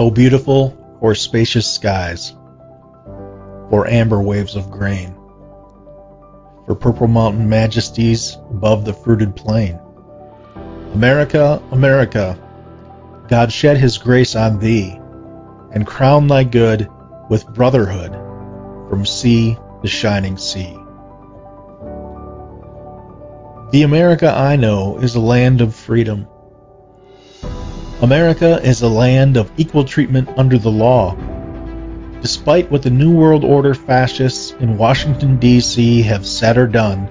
O beautiful or spacious skies, or amber waves of grain, for purple mountain majesties above the fruited plain. America, America, God shed his grace on thee, and crown thy good with brotherhood from sea to shining sea. The America I know is a land of freedom. America is a land of equal treatment under the law. Despite what the New World Order fascists in Washington, D.C. have said or done,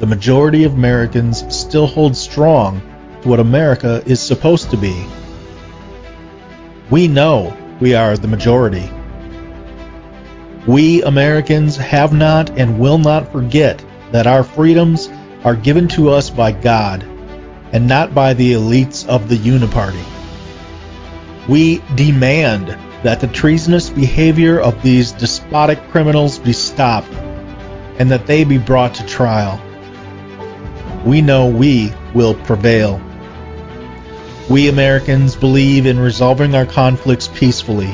the majority of Americans still hold strong to what America is supposed to be. We know we are the majority. We Americans have not and will not forget that our freedoms are given to us by God and not by the elites of the Uniparty. We demand that the treasonous behavior of these despotic criminals be stopped and that they be brought to trial. We know we will prevail. We Americans believe in resolving our conflicts peacefully.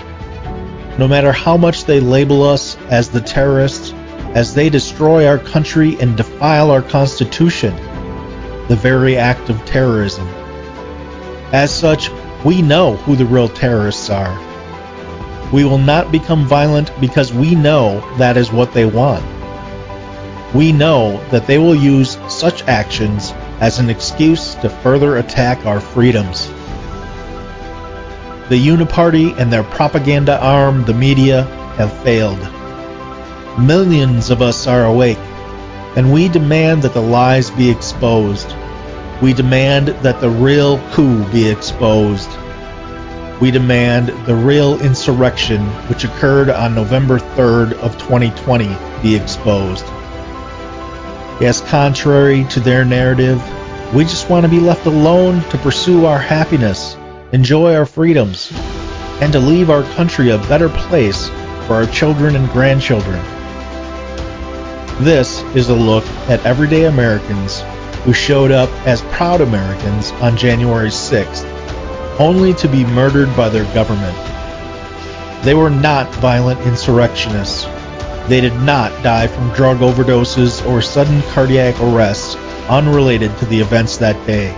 No matter how much they label us as the terrorists, as they destroy our country and defile our Constitution, the very act of terrorism. As such, we know who the real terrorists are. We will not become violent because we know that is what they want. We know that they will use such actions as an excuse to further attack our freedoms. The Uniparty and their propaganda arm, the media, have failed. Millions of us are awake, and we demand that the lies be exposed. We demand that the real coup be exposed. We demand the real insurrection, which occurred on November 3rd of 2020, be exposed. Yes, contrary to their narrative, we just want to be left alone to pursue our happiness, enjoy our freedoms, and to leave our country a better place for our children and grandchildren. This is a look at everyday Americans who showed up as proud Americans on January 6th, only to be murdered by their government. They were not violent insurrectionists. They did not die from drug overdoses or sudden cardiac arrests unrelated to the events that day.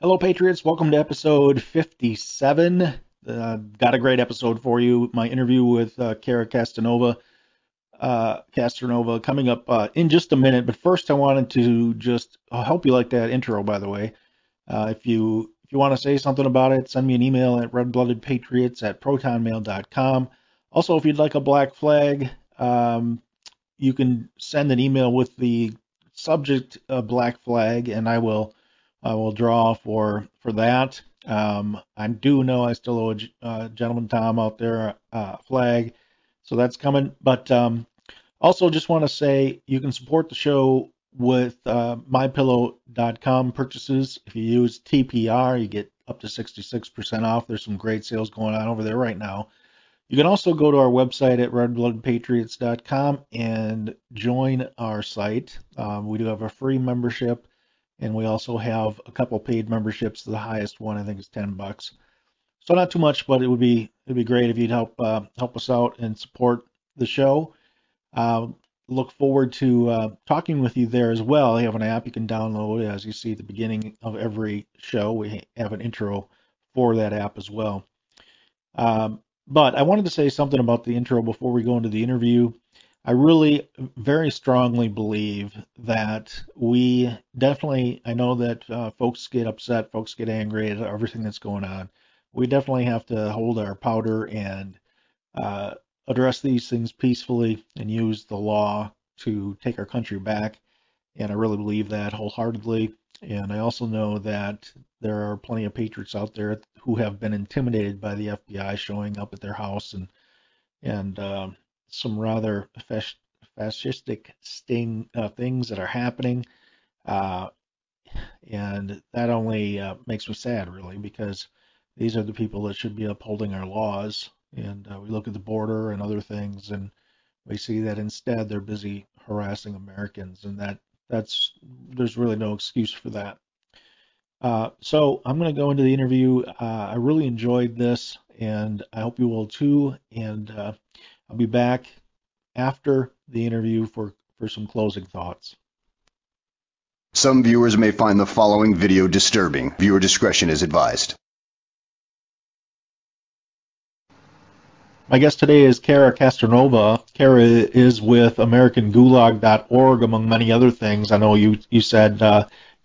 Hello, Patriots. Welcome to episode 57. Got a great episode for you. My interview with Kara Castronuova, coming up in just a minute. But first, I wanted to just help you like that intro, by the way. If you want to say something about it, send me an email at redbloodedpatriots@protonmail.com. Also, if you'd like a black flag, you can send an email with the subject black flag, and I will draw for that. I do know I still owe Gentleman Tom out there flag, so that's coming. But also just want to say you can support the show with MyPillow.com purchases. If you use TPR, you get up to 66% off. There's some great sales going on over there right now. You can also go to our website at redbloodedpatriots.com and join our site. We do have a free membership. And we also have a couple paid memberships. The highest one, I think, is $10. So not too much, but it'd be great if you'd help us out and support the show. Look forward to talking with you there as well. I have an app you can download. As you see at the beginning of every show, we have an intro for that app as well. But I wanted to say something about the intro before we go into the interview. I really very strongly believe that we definitely, I know that folks get upset, folks get angry at everything that's going on. We definitely have to hold our powder and address these things peacefully and use the law to take our country back. And I really believe that wholeheartedly. And I also know that there are plenty of patriots out there who have been intimidated by the FBI showing up at their house and and some rather fascistic things that are happening. And that only makes me sad, really, because these are the people that should be upholding our laws. And we look at the border and other things, and we see that instead they're busy harassing Americans, and that's there's really no excuse for that. So I'm going to go into the interview. I really enjoyed this, and I hope you will too. And I'll be back after the interview for some closing thoughts. Some viewers may find the following video disturbing. Viewer discretion is advised. My guest today is Kara Castronuova. Kara is with AmericanGulag.org, among many other things. I know you said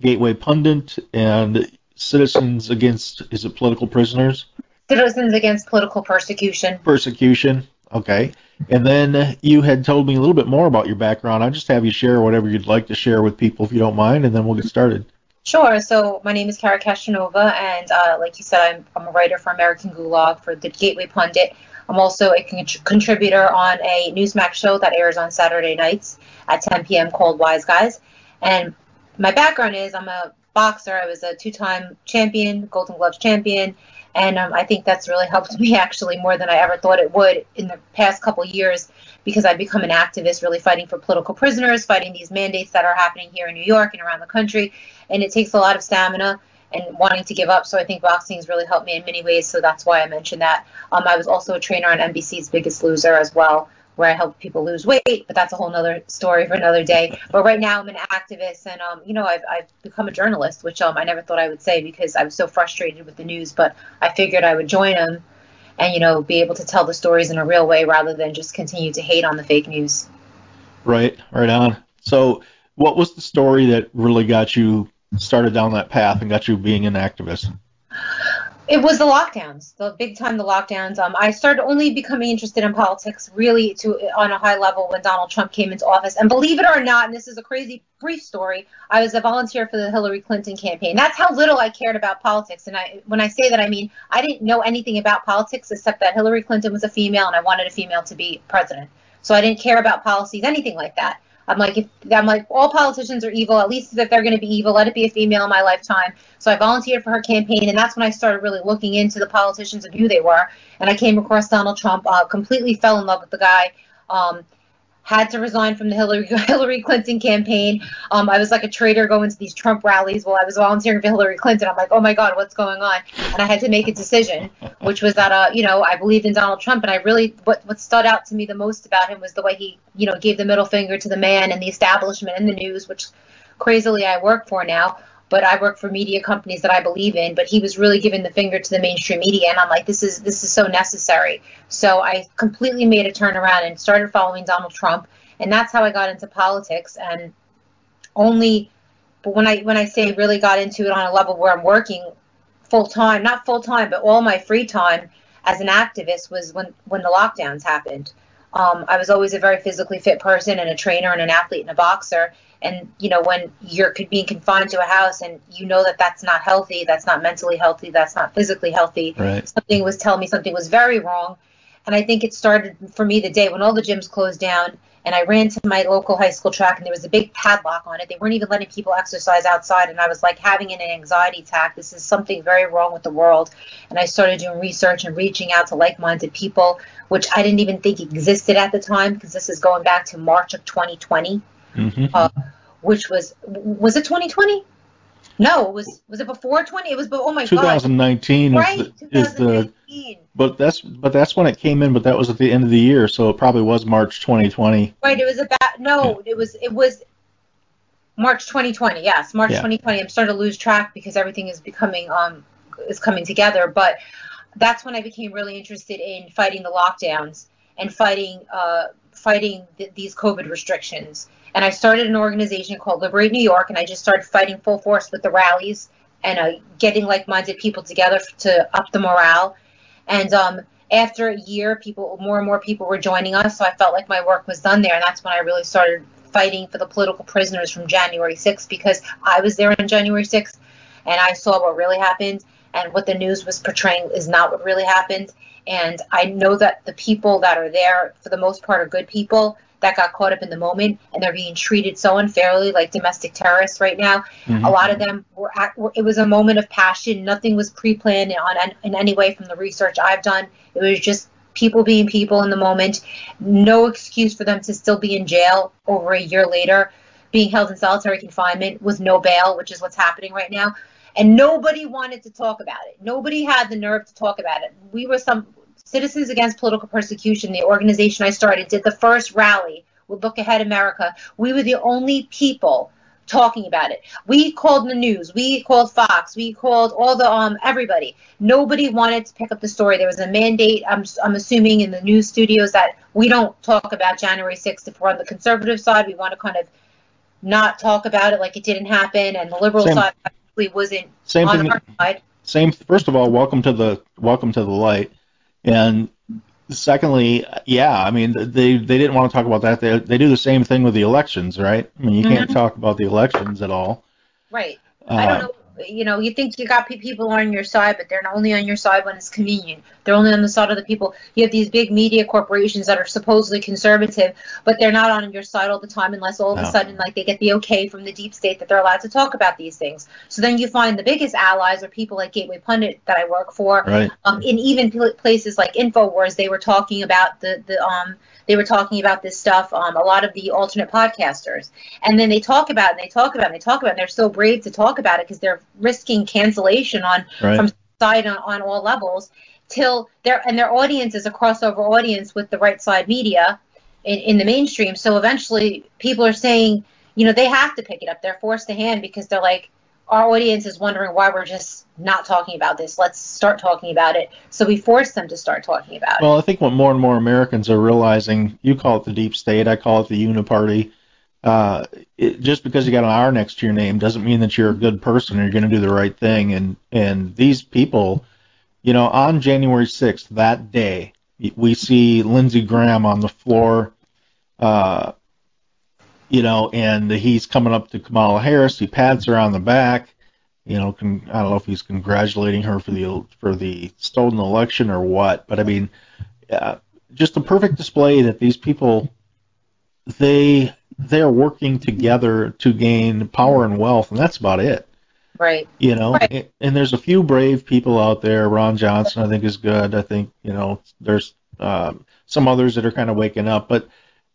Gateway Pundit and Citizens Against, is it Political Prisoners? Citizens Against Political Persecution. Persecution, okay. And then you had told me a little bit more about your background. I'll just have you share whatever you'd like to share with people, if you don't mind, and then we'll get started. Sure. So my name is Kara Castronuova, and like you said, I'm a writer for American Gulag, for The Gateway Pundit. I'm also a contributor on a Newsmax show that airs on Saturday nights at 10 p.m. called Wise Guys. And my background is I'm a boxer. I was a two-time champion, Golden Gloves champion, and I think that's really helped me actually more than I ever thought it would in the past couple of years, because I've become an activist really fighting for political prisoners, fighting these mandates that are happening here in New York and around the country. And it takes a lot of stamina and wanting to give up, so I think boxing has really helped me in many ways, so that's why I mentioned that. I was also a trainer on NBC's Biggest Loser as well, where I help people lose weight, but that's a whole other story for another day. But right now I'm an activist, and you know, I've become a journalist, which I never thought I would say, because I was so frustrated with the news, but I figured I would join them and, you know, be able to tell the stories in a real way rather than just continue to hate on the fake news. Right, right on. So what was the story that really got you started down that path and got you being an activist? It was the lockdowns, the big time, the lockdowns. I started only becoming interested in politics really on a high level when Donald Trump came into office. And believe it or not, and this is a crazy brief story, I was a volunteer for the Hillary Clinton campaign. That's how little I cared about politics. And when I say that, I mean, I didn't know anything about politics except that Hillary Clinton was a female and I wanted a female to be president. So I didn't care about policies, anything like that. I'm like, all politicians are evil. At least if they're going to be evil, let it be a female in my lifetime. So I volunteered for her campaign, and that's when I started really looking into the politicians and who they were. And I came across Donald Trump, completely fell in love with the guy, had to resign from the Hillary Clinton campaign. I was like a traitor going to these Trump rallies while I was volunteering for Hillary Clinton. I'm like, oh my God, what's going on? And I had to make a decision, which was that, you know, I believed in Donald Trump, and I really, what stood out to me the most about him was the way he, you know, gave the middle finger to the man and the establishment and the news, which crazily I work for now. But I work for media companies that I believe in, but he was really giving the finger to the mainstream media, and I'm like, this is so necessary. So I completely made a turnaround and started following Donald Trump, and that's how I got into politics. And only, but when I say really got into it on a level where I'm working full-time, not full-time, but all my free time as an activist, was when the lockdowns happened. I was always a very physically fit person and a trainer and an athlete and a boxer. And, you know, when you're being confined to a house and you know that that's not healthy, that's not mentally healthy, that's not physically healthy, right. Something was telling me something was very wrong. And I think it started for me the day when all the gyms closed down and I ran to my local high school track and there was a big padlock on it. They weren't even letting people exercise outside. And I was like having an anxiety attack. This is something very wrong with the world. And I started doing research and reaching out to like-minded people, which I didn't even think existed at the time, because this is going back to March of 2020. Mm-hmm. Which was it 2020? No, was it before 20? It was, oh my God. 2019, right? Is the but that's when it came in. But that was at the end of the year, so it probably was March 2020. Right. It was about it was March 2020. Yes, March 2020. I'm starting to lose track because everything is becoming is coming together. But that's when I became really interested in fighting the lockdowns and fighting these COVID restrictions. And I started an organization called Liberate New York, and I just started fighting full force with the rallies and getting like-minded people together to up the morale. And after a year, more and more people were joining us, so I felt like my work was done there. And that's when I really started fighting for the political prisoners from January 6th, because I was there on January 6th, and I saw what really happened. and what the news was portraying is not what really happened. And I know that the people that are there, for the most part, are good people that got caught up in the moment, and they're being treated so unfairly, like domestic terrorists right now. Mm-hmm. A lot of them it was a moment of passion. Nothing was pre-planned in any way from the research I've done. It was just people being people in the moment. No excuse for them to still be in jail over a year later, being held in solitary confinement with no bail, which is what's happening right now. And nobody wanted to talk about it. Nobody had the nerve to talk about it. We were some Citizens Against Political Persecution, the organization I started, did the first rally with Book Ahead America. We were the only people talking about it. We called the news. We called Fox. We called all the everybody. Nobody wanted to pick up the story. There was a mandate, I'm assuming, in the news studios that we don't talk about January 6th. If we're on the conservative side, we want to kind of not talk about it like it didn't happen, and the liberal side actually wasn't on our side. First of all, welcome to the light. And secondly, yeah, I mean, they didn't want to talk about that. They do the same thing with the elections, right? I mean, you can't talk about the elections at all. Right. I don't know. You know, you think you got people on your side, but they're only on your side when it's convenient. They're only on the side of the people. You have these big media corporations that are supposedly conservative, but they're not on your side all the time unless all of a sudden, like, they get the okay from the deep state that they're allowed to talk about these things. So then you find the biggest allies are people like Gateway Pundit that I work for. Right. In even places like Infowars, they were talking about they were talking about this stuff, a lot of the alternate podcasters. And then they talk about it, and they talk about it, and they talk about it, and they're so brave to talk about it because they're risking cancellation from side on all levels, till their audience is a crossover audience with the right side media in the mainstream. So eventually people are saying, you know, they have to pick it up. They're forced to hand because they're like, our audience is wondering why we're just not talking about this. Let's start talking about it. So we force them to start talking about it. Well, I think what more and more Americans are realizing, you call it the deep state, I call it the uniparty. Just because you got an R next to your name doesn't mean that you're a good person or you're going to do the right thing. And these people, you know, on January 6th, that day, we see Lindsey Graham on the floor, you know, and he's coming up to Kamala Harris. He pats her on the back. You know, I don't know if he's congratulating her for the stolen election or what, but I mean, just a perfect display that these people, they're working together to gain power and wealth, and that's about it. Right. You know, right. And there's a few brave people out there. Ron Johnson, I think, is good. I think, you know, there's some others that are kind of waking up. But,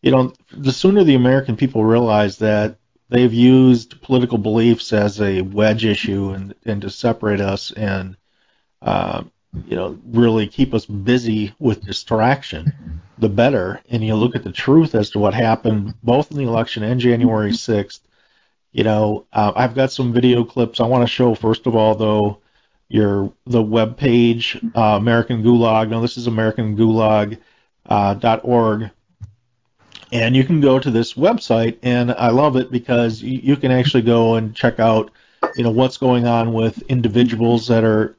you know, the sooner the American people realize that they've used political beliefs as a wedge issue and to separate us and, you know, really keep us busy with distraction, the better. And you look at the truth as to what happened both in the election and January 6th. You know, I've got some video clips I want to show. First of all, though, the webpage, American Gulag. Now, this is AmericanGulag.org. And you can go to this website, and I love it because you can actually go and check out, you know, what's going on with individuals that are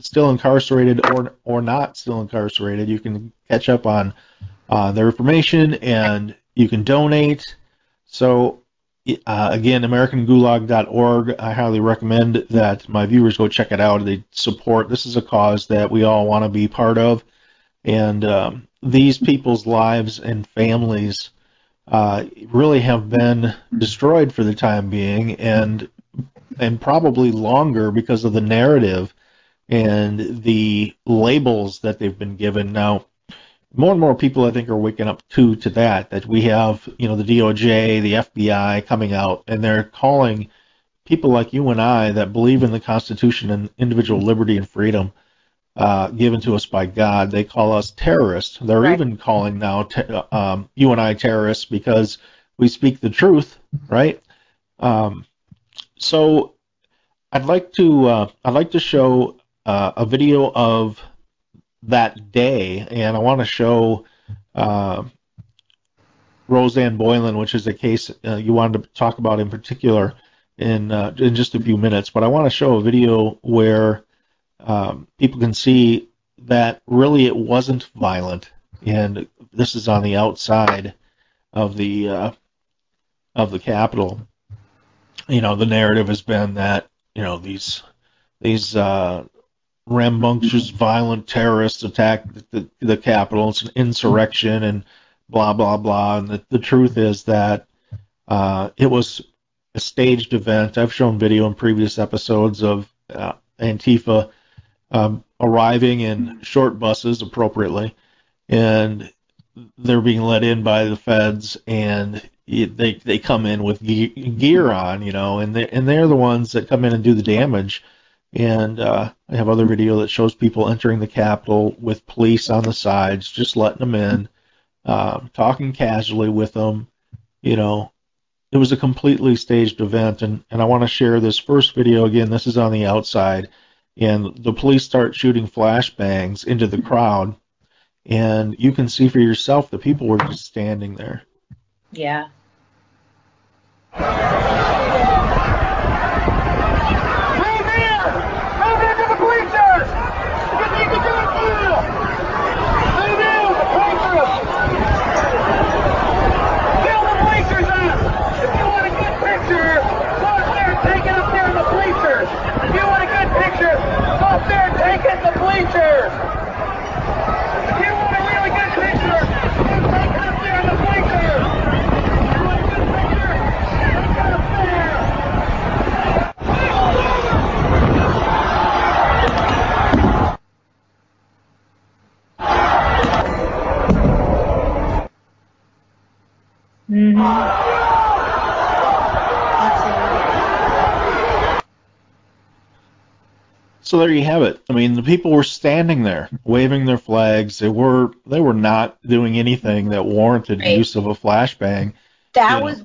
still incarcerated or not still incarcerated. You can catch up on their information, and you can donate. So, again, AmericanGulag.org. I highly recommend that my viewers go check it out. They support. This is a cause that we all want to be part of, and these people's lives and families really have been destroyed for the time being, and probably longer because of the narrative and the labels that they've been given. Now, more and more people, I think, are waking up to that we have, you know, the DOJ, the FBI coming out, and they're calling people like you and I that believe in the Constitution and individual liberty and freedom given to us by God. They call us terrorists. They're even calling now you and I terrorists because we speak the truth, right? So I'd like to show a video of that day, and I want to show Rosanne Boyland, which is a case you wanted to talk about in particular in just a few minutes. But I want to show a video where people can see that really it wasn't violent, and this is on the outside of the Capitol. You know, the narrative has been that, you know, these these rambunctious, violent terrorists attacked the Capitol. It's an insurrection and blah, blah, blah. And the truth is that it was a staged event. I've shown video in previous episodes of Antifa arriving in short buses appropriately, and they're being let in by the feds, and they come in with gear on, and they're the ones that come in and do the damage. And I have other video that shows people entering the Capitol with police on the sides, just letting them in, talking casually with them. It was a completely staged event, and I want to share this first video again. This is on the outside, and the police start shooting flashbangs into the crowd, and you can see for yourself the people were just standing there. Yeah. So there you have it. I mean, the people were standing there, waving their flags. They were not doing anything that warranted use of a flashbang. That was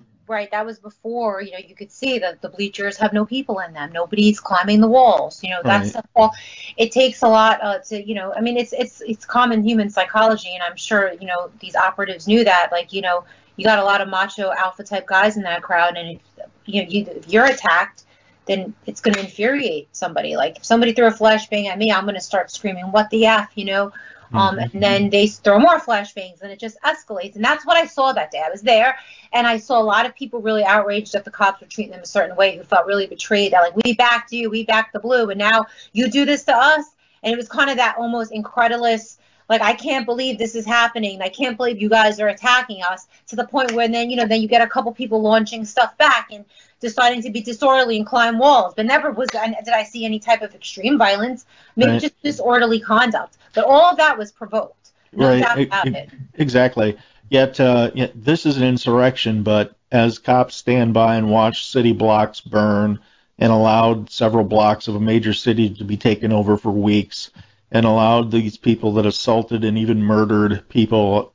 before, you could see that the bleachers have no people in them. Nobody's climbing the walls. That's the wall. It takes a lot it's common human psychology, and I'm sure, these operatives knew that. You got a lot of macho alpha type guys in that crowd, and if you're attacked, then it's going to infuriate somebody. If somebody threw a flashbang at me, I'm going to start screaming, what the F, And then they throw more flashbangs, and it just escalates. And that's what I saw that day. I was there, and I saw a lot of people really outraged that the cops were treating them a certain way, who felt really betrayed. They're like, we backed you, we backed the blue, and now you do this to us. And it was kind of that almost incredulous, I can't believe this is happening. I can't believe you guys are attacking us, to the point where then, then you get a couple people launching stuff back and deciding to be disorderly and climb walls. But never did I see any type of extreme violence. Just disorderly conduct. But all of that was provoked. No doubt about it. Exactly. Yet this is an insurrection, but as cops stand by and watch city blocks burn, and allowed several blocks of a major city to be taken over for weeks, and allowed these people that assaulted and even murdered people,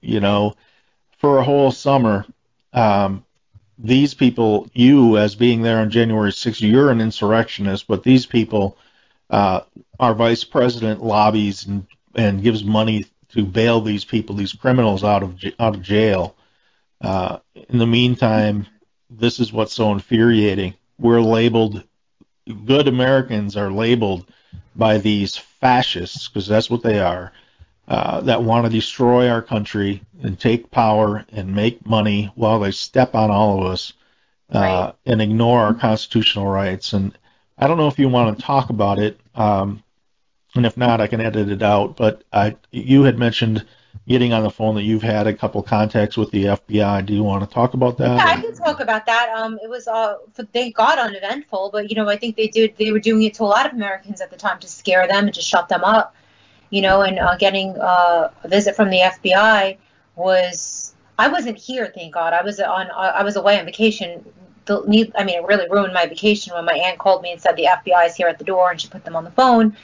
for a whole summer. These people, you as being there on January 6th, you're an insurrectionist, but these people, our vice president lobbies and gives money to bail these people, these criminals out of jail. In the meantime, this is what's so infuriating. Good Americans are labeled by these fascists, because that's what they are, that want to destroy our country and take power and make money while they step on all of us and ignore our constitutional rights. And I don't know if you want to talk about it, and if not, I can edit it out. But you had mentioned getting on the phone that you've had a couple contacts with the FBI. Do you want to talk about that? Yeah, I can talk about that. It was thank God uneventful, but I think they were doing it to a lot of Americans at the time to scare them and to shut them up, and getting a visit from the FBI I wasn't here, thank God. I was away on vacation. It really ruined my vacation when my aunt called me and said the FBI is here at the door, and she put them on the phone.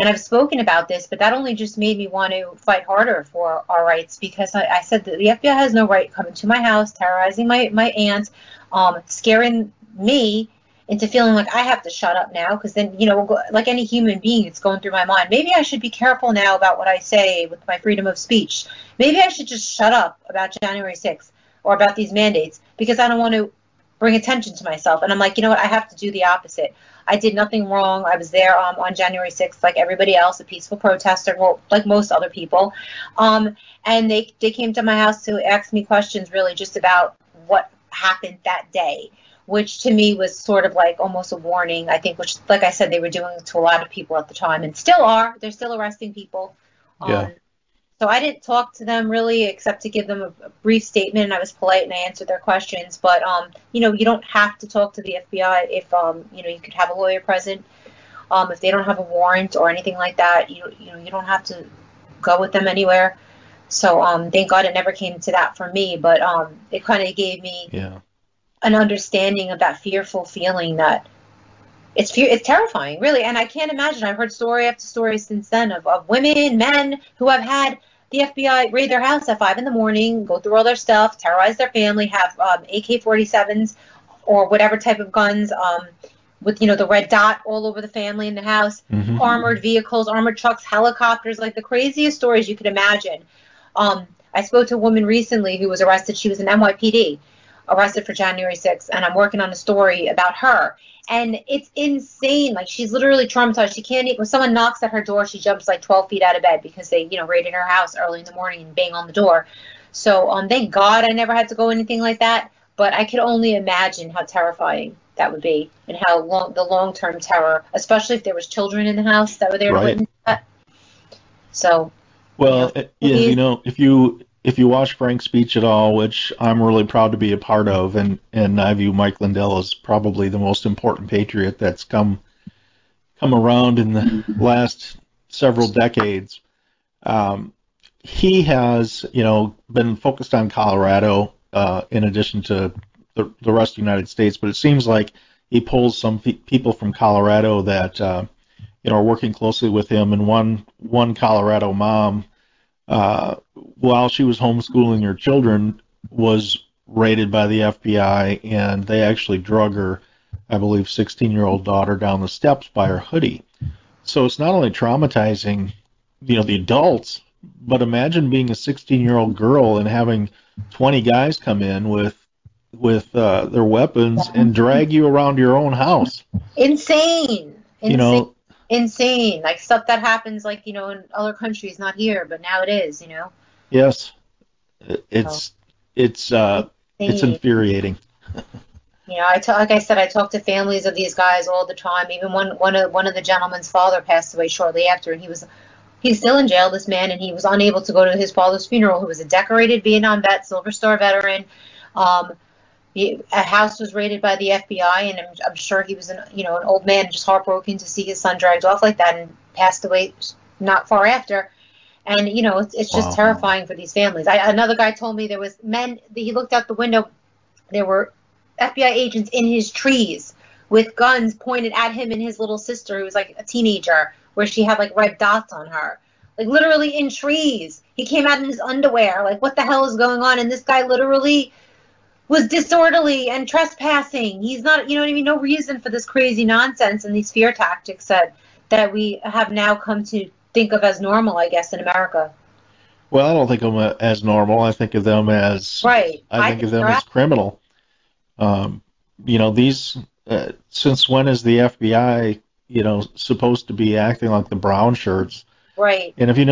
And I've spoken about this, but that only just made me want to fight harder for our rights, because I said that the FBI has no right coming to my house, terrorizing my aunt, scaring me into feeling like I have to shut up now, because then, like any human being, it's going through my mind. Maybe I should be careful now about what I say with my freedom of speech. Maybe I should just shut up about January 6th or about these mandates, because I don't want to bring attention to myself. And I'm like, I have to do the opposite. I did nothing wrong. I was there on January 6th, like everybody else, a peaceful protester, like most other people. And they came to my house to ask me questions, really, just about what happened that day, which to me was sort of like almost a warning, I think, which, like I said, they were doing to a lot of people at the time and still are. They're still arresting people. Yeah. So I didn't talk to them really except to give them a brief statement, and I was polite and I answered their questions. But, you know, you don't have to talk to the FBI if, you know, you could have a lawyer present. If they don't have a warrant or anything like that, you know, you don't have to go with them anywhere. So thank God it never came to that for me. But it kind of gave me an understanding of that fearful feeling that it's terrifying, really. And I can't imagine. I've heard story after story since then of women, men who have had the FBI raid their house at 5 a.m, go through all their stuff, terrorize their family, have AK-47s or whatever type of guns with, you know, the red dot all over the family in the house, armored vehicles, armored trucks, helicopters, like the craziest stories you could imagine. I spoke to a woman recently who was arrested. She was in NYPD, arrested for January 6th, and I'm working on a story about her. And it's insane. Like, she's literally traumatized. She can't even, when someone knocks at her door, she jumps like 12 feet out of bed because they, you know, raided her house early in the morning and bang on the door. So thank God I never had to go anything like that. But I could only imagine how terrifying that would be and how long, the long-term terror, especially if there was children in the house that were there to witness that. So, well, you know, if you watch Frank's speech at all, which I'm really proud to be a part of, and I view Mike Lindell as probably the most important patriot that's come around in the last several decades. He has, you know, been focused on Colorado in addition to the rest of the United States, but it seems like he pulls some people from Colorado that you know, are working closely with him. And one Colorado mom, while she was homeschooling her children, was raided by the FBI, and they actually drug her, I believe, 16-year-old daughter down the steps by her hoodie. So it's not only traumatizing, you know, the adults, but imagine being a 16-year-old girl and having 20 guys come in with their weapons and drag you around your own house. Insane. You know, insane. Like stuff that happens, like, you know, in other countries, not here, but now it is, you know. Yes. It's infuriating. You know, like I said, I talk to families of these guys all the time. Even one of the gentleman's father passed away shortly after, and he's still in jail, this man, and he was unable to go to his father's funeral, who was a decorated Vietnam vet, Silver Star veteran. A house was raided by the FBI, and I'm sure he was an old man, just heartbroken to see his son dragged off like that, and passed away not far after. And, you know, it's just terrifying for these families. Another guy told me there was men, he looked out the window, there were FBI agents in his trees with guns pointed at him and his little sister, who was like a teenager, where she had like red dots on her. Like, literally in trees. He came out in his underwear. Like, what the hell is going on? And this guy literally was disorderly and trespassing. He's not, you know what I mean, no reason for this crazy nonsense and these fear tactics that we have now come to think of as normal, I guess, in America. Well, I don't think of them as normal. I think of them as as criminal. You know, these since when is the FBI, you know, supposed to be acting like the brown shirts? Right. And if you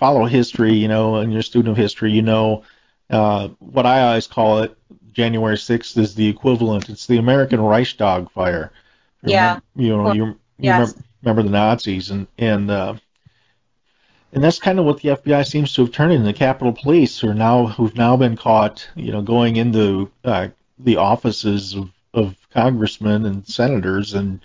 follow history, you know, and you're a student of history, you know, what I always call it, January 6th is the equivalent. It's the American Reichstag fire. Remember the Nazis, and that's kind of what the FBI seems to have turned into. The Capitol Police who've now been caught, you know, going into the offices of congressmen and senators and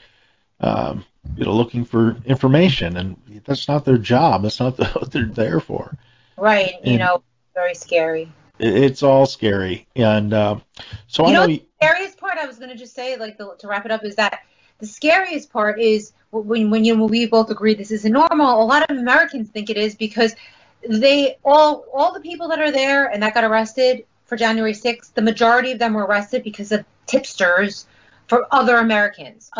you know, looking for information, and that's not their job. That's not what they're there for. Right. And, you know, very scary. It's all scary, and so I know. The scariest part, I was going to just say, like, to wrap it up, is that the scariest part is when we both agree this isn't normal. A lot of Americans think it is because they all the people that are there and that got arrested for January 6th, the majority of them were arrested because of tipsters for other Americans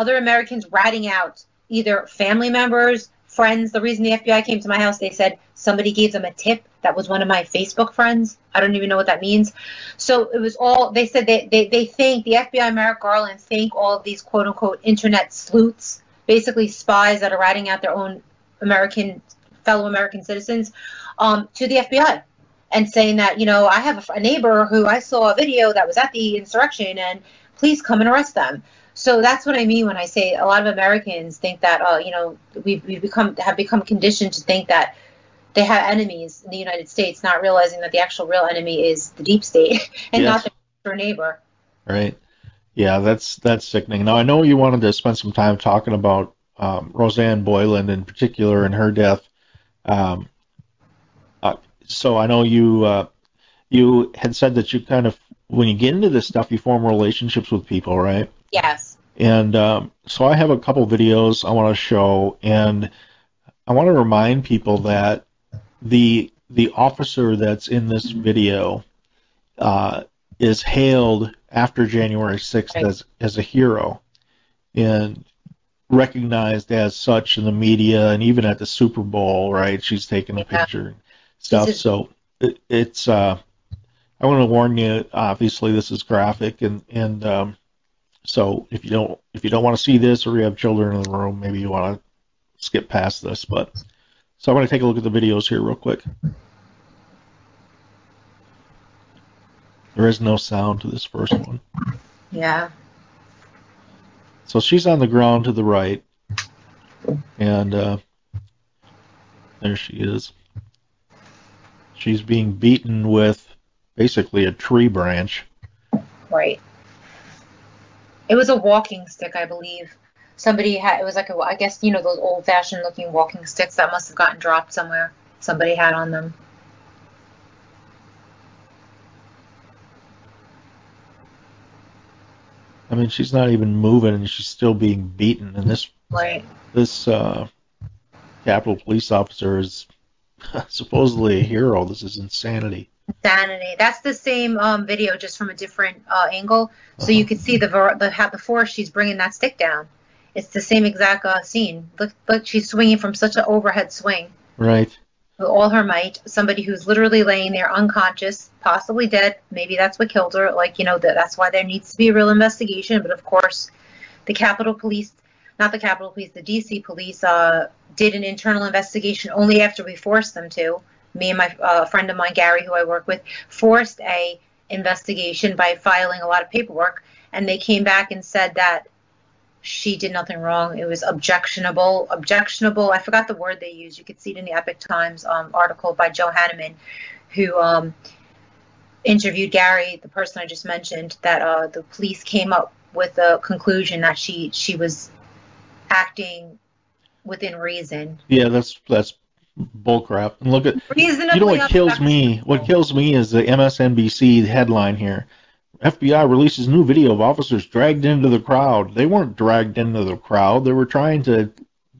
ratting out either family members, friends. The reason the FBI came to my house, they said somebody gave them a tip that was one of my Facebook friends. I don't even know what that means. So it was all, they said they thank the FBI, Merrick Garland, thank all of these quote unquote internet sleuths, basically spies that are ratting out their own fellow American citizens, to the FBI. and saying that, you know, I have a neighbor who I saw a video that was at the insurrection, and please come and arrest them. So that's what I mean when I say a lot of Americans think that, you know, we've become conditioned to think that they have enemies in the United States, not realizing that the actual real enemy is the deep state and yes. not their neighbor. Right. Yeah, that's sickening. Now, I know you wanted to spend some time talking about Rosanne Boyland in particular and her death. So I know you had said that you kind of, when you get into this stuff, you form relationships with people, right? Yes. And so I have a couple videos I want to show, and I want to remind people that the officer that's in this video is hailed after January 6th right. as a hero and recognized as such in the media, and even at the Super Bowl, right? She's taking a picture and stuff. So it's I want to warn you, obviously this is graphic, and so if you don't want to see this, or you have children in the room, maybe you want to skip past this. But so I'm going to take a look at the videos here real quick. There is no sound to this first one. Yeah. So she's on the ground to the right, and there she is. She's being beaten with basically a tree branch. Right. It was a walking stick, I believe. Somebody had, it was like, I guess, you know, those old-fashioned looking walking sticks that must have gotten dropped somewhere. Somebody had on them. I mean, she's not even moving, and she's still being beaten. And this right. this Capitol Police officer is supposedly a hero. This is insanity. Insanity. That's the same video, just from a different angle. So you can see the force she's bringing that stick down. It's the same exact scene. Look, she's swinging from such an overhead swing. Right. With all her might, somebody who's literally laying there unconscious, possibly dead. Maybe that's what killed her. Like, you know, that's why there needs to be a real investigation. But of course, the Capitol Police, not the Capitol Police, the D.C. Police did an internal investigation only after we forced them to. Me and my friend of mine, Gary, who I work with, forced a investigation by filing a lot of paperwork. And they came back and said that she did nothing wrong. It was objectionable. I forgot the word they used. You could see it in the Epoch Times article by Joe Hanneman, who interviewed Gary, the person I just mentioned, that the police came up with a conclusion that she was acting within reason. Yeah, that's bullcrap. And look at, reasonably, you know what kills me? What kills me is the MSNBC headline here. FBI releases new video of officers dragged into the crowd. They weren't dragged into the crowd. They were trying to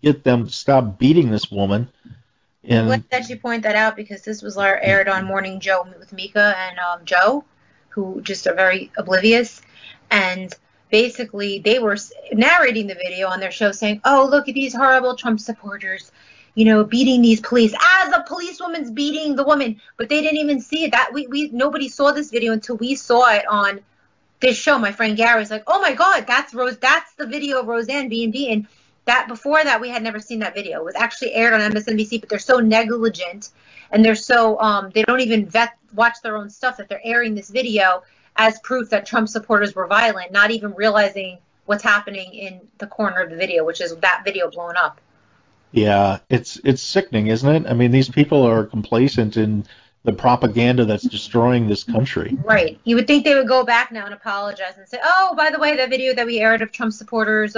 get them to stop beating this woman. And I'm glad that you point that out, because this was aired on Morning Joe with Mika and Joe, who just are very oblivious. And basically they were narrating the video on their show saying, oh, look at these horrible Trump supporters, you know, beating these police as a policewoman's beating the woman, but they didn't even see it. That nobody saw this video until we saw it on this show. My friend Gary's like, oh my God, that's the video of Rosanne being beaten. That before that we had never seen that video. It was actually aired on MSNBC, but they're so negligent and they're so they don't even watch their own stuff that they're airing this video as proof that Trump supporters were violent, not even realizing what's happening in the corner of the video, which is that video blown up. Yeah, it's sickening, isn't it? I mean, these people are complacent in the propaganda that's destroying this country. Right. You would think they would go back now and apologize and say, oh, by the way, that video that we aired of Trump supporters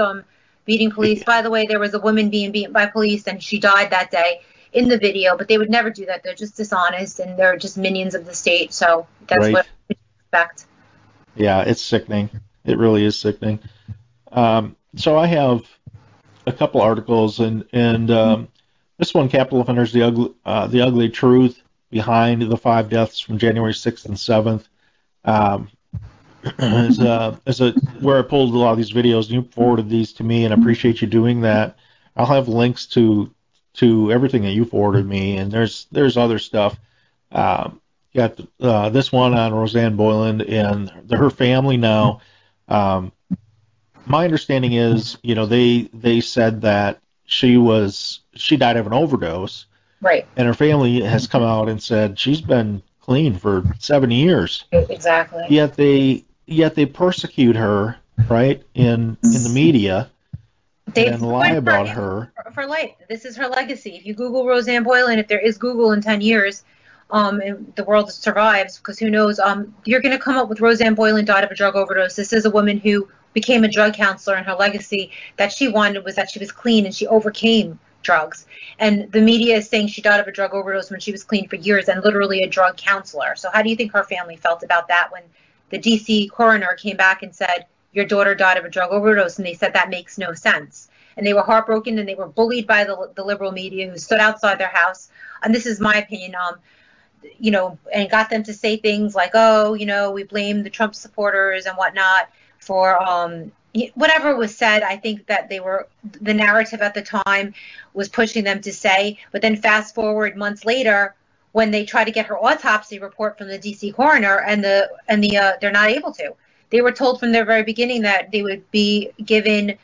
beating police, by the way, there was a woman being beaten by police and she died that day in the video. But they would never do that. They're just dishonest and they're just minions of the state. So that's right. What we expect. Yeah, it's sickening. It really is sickening. So I have a couple articles, and this one, Capitol Offenders, the ugly truth behind the 5 deaths from January 6th and 7th, is where I pulled a lot of these videos. You forwarded these to me, and I appreciate you doing that. I'll have links to everything that you forwarded me, and there's other stuff. Got this one on Rosanne Boyland and her family now. My understanding is, you know, they said that she died of an overdose, right? And her family has come out and said she's been clean for 7 years. Exactly. Yet they persecute her, right, in the media. They lie about her. For life. This is her legacy. If you Google Rosanne Boyland, if there is Google in 10 years, and the world survives, because who knows, you're going to come up with Rosanne Boyland died of a drug overdose. This is a woman who became a drug counselor, and her legacy that she wanted was that she was clean and she overcame drugs. And the media is saying she died of a drug overdose when she was clean for years and literally a drug counselor. So how do you think her family felt about that when the D.C. coroner came back and said, your daughter died of a drug overdose, and they said that makes no sense. And they were heartbroken, and they were bullied by the liberal media who stood outside their house. And this is my opinion, you know, and got them to say things like, oh, you know, we blame the Trump supporters and whatnot for whatever was said. I think that they were, the narrative at the time was pushing them to say, but then fast forward months later, when they try to get her autopsy report from the D.C. coroner, and they're not able to. They were told from the very beginning that they would be given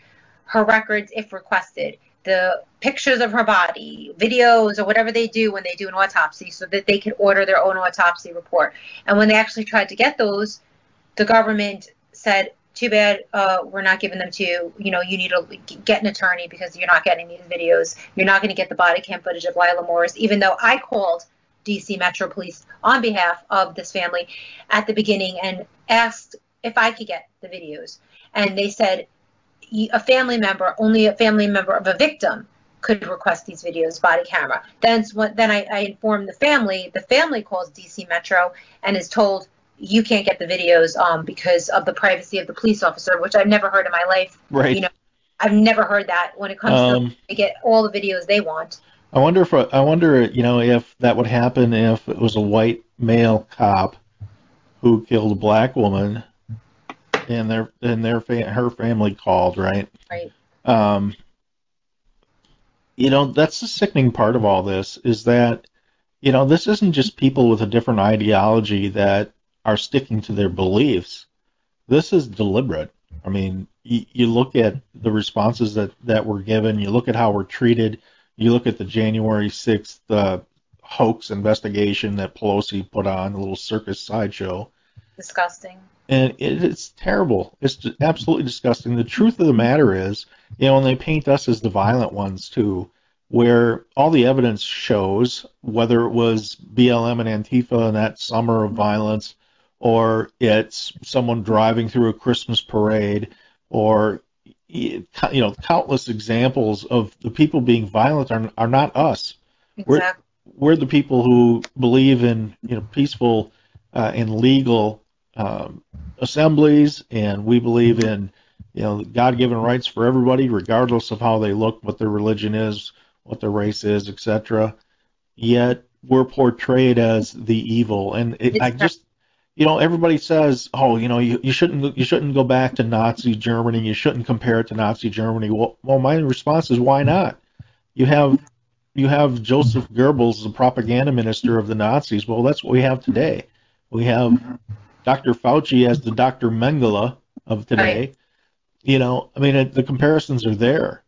her records if requested, the pictures of her body, videos, or whatever they do when they do an autopsy, so that they could order their own autopsy report. And when they actually tried to get those, the government said, too bad, we're not giving them to you. You know, you need to get an attorney because you're not getting these videos. You're not going to get the body cam footage of Lila Morris, even though I called D.C. Metro Police on behalf of this family at the beginning and asked if I could get the videos. And they said a family member, only a family member of a victim could request these videos, body camera. Then I informed the family. The family calls DC Metro and is told you can't get the videos because of the privacy of the police officer, which I've never heard in my life. Right. You know, I've never heard that when it comes to they get all the videos they want. I wonder, you know, if that would happen if it was a white male cop who killed a black woman. And her family called, right? Right. You know, that's the sickening part of all this is that, you know, this isn't just people with a different ideology that are sticking to their beliefs. This is deliberate. I mean, you look at the responses that were given. You look at how we're treated. You look at the January 6th hoax investigation that Pelosi put on, a little circus sideshow. Disgusting. And it's terrible. It's absolutely disgusting. The truth of the matter is, you know, and they paint us as the violent ones, too, where all the evidence shows, whether it was BLM and Antifa and that summer of violence, or it's someone driving through a Christmas parade, or, you know, countless examples of the people being violent are not us. Exactly. We're the people who believe in, you know, peaceful and legal assemblies, and we believe in, you know, God-given rights for everybody, regardless of how they look, what their religion is, what their race is, etc. Yet we're portrayed as the evil, and I just, you know, everybody says, oh, you know, you shouldn't go back to Nazi Germany, you shouldn't compare it to Nazi Germany. Well, my response is, why not? You have Joseph Goebbels, the propaganda minister of the Nazis. Well, that's what we have today. We have Dr. Fauci as the Dr. Mengele of today. Right. You know, I mean, the comparisons are there.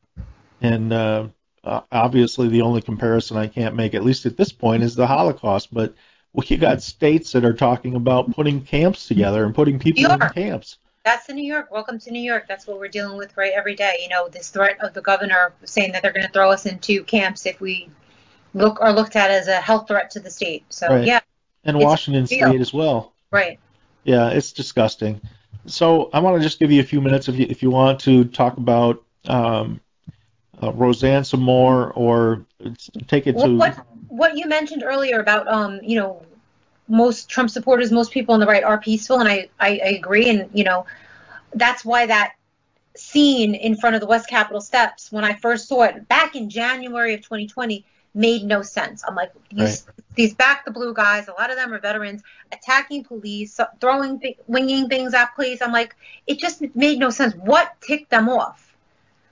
And obviously the only comparison I can't make, at least at this point, is the Holocaust. But you got states that are talking about putting camps together and putting people in camps. That's in New York. Welcome to New York. That's what we're dealing with right every day. You know, this threat of the governor saying that they're going to throw us into camps if we are looked at as a health threat to the state. So, right. Yeah. And Washington State as well. Right. Yeah, it's disgusting. So I want to just give you a few minutes if you want to talk about Rosanne some more, or take it to what you mentioned earlier about you know, most Trump supporters, most people on the right are peaceful, and I agree, and you know, that's why that scene in front of the West Capitol steps, when I first saw it back in January of 2020. Made no sense. I'm like, these back the blue guys, a lot of them are veterans, attacking police, winging things at police. I'm like, it just made no sense. What ticked them off?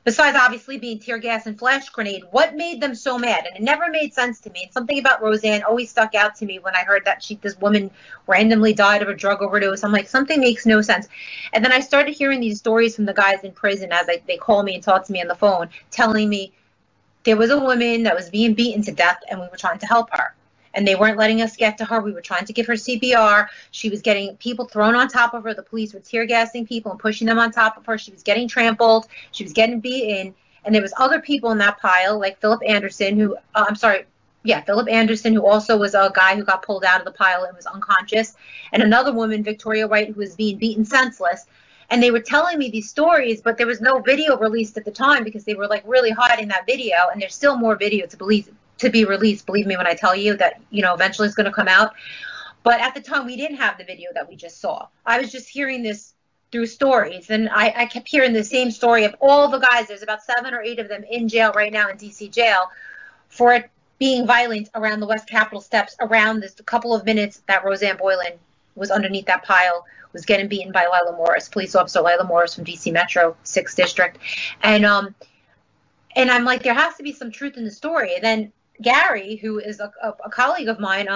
Besides obviously being tear gas and flash grenade, what made them so mad? And it never made sense to me. And something about Rosanne always stuck out to me when I heard that this woman randomly died of a drug overdose. I'm like, something makes no sense. And then I started hearing these stories from the guys in prison as they call me and talk to me on the phone, telling me, there was a woman that was being beaten to death, and we were trying to help her. and they weren't letting us get to her. We were trying to give her CPR. She was getting people thrown on top of her. The police were tear gassing people and pushing them on top of her. She was getting trampled. She was getting beaten. And there was other people in that pile, like Philip Anderson, who Philip Anderson, who also was a guy who got pulled out of the pile and was unconscious, and another woman, Victoria White, who was being beaten senseless. And they were telling me these stories, but there was no video released at the time because they were like really hiding that video. And there's still more video to be released. Believe me when I tell you that, you know, eventually it's going to come out. But at the time, we didn't have the video that we just saw. I was just hearing this through stories. And I kept hearing the same story of all the guys. There's about 7 or 8 of them in jail right now in D.C. jail for being violent around the West Capitol steps around this couple of minutes that Rosanne Boyland was underneath that pile, was getting beaten by Lila Morris, police officer Lila Morris from D.C. Metro, 6th District. And I'm like, there has to be some truth in the story. And then Gary, who is a colleague of mine,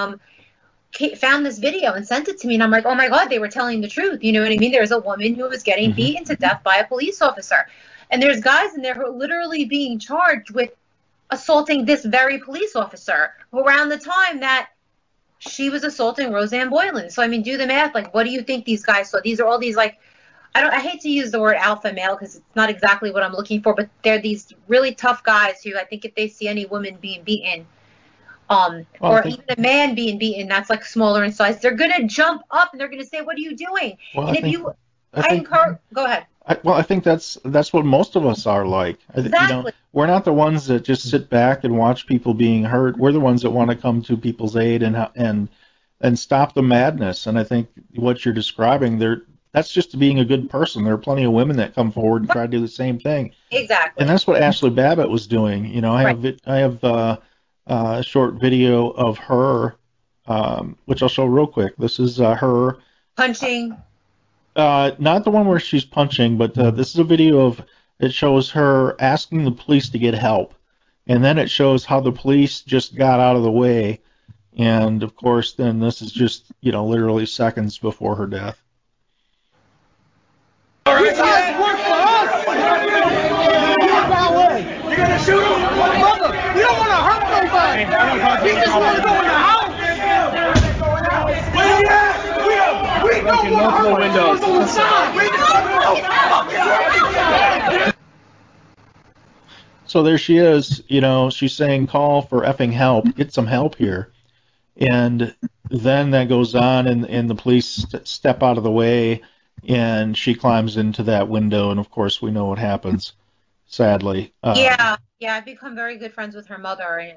found this video and sent it to me. And I'm like, oh, my God, they were telling the truth. You know what I mean? There was a woman who was getting beaten to death by a police officer. And there's guys in there who are literally being charged with assaulting this very police officer around the time that she was assaulting Rosanne Boyland. So, I mean, do the math. Like, what do you think these guys saw? These are all these, like, I hate to use the word alpha male because it's not exactly what I'm looking for, but they're these really tough guys who I think if they see any woman being beaten even a man being beaten that's, like, smaller in size, they're going to jump up and they're going to say, what are you doing? Well, and go ahead. I think that's what most of us are like. Exactly. You know, we're not the ones that just sit back and watch people being hurt. We're the ones that want to come to people's aid and stop the madness. And I think what you're describing there, that's just being a good person. There are plenty of women that come forward and try to do the same thing. Exactly. And that's what Ashley Babbitt was doing. You know, I have a short video of her, which I'll show real quick. This is her punching. Not the one where she's punching, but this is a video of it shows her asking the police to get help, and then it shows how the police just got out of the way, and of course, then this is just literally seconds before her death. All right. You guys work for us. You're gonna shoot him, mother. You don't want to hurt nobody. You just want to go in the house. Where you at? Multiple windows. So there she is, she's saying, call for effing help, get some help here. And then that goes on and the police step out of the way and she climbs into that window. And of course we know what happens, sadly. Yeah, I've become very good friends with her mother, and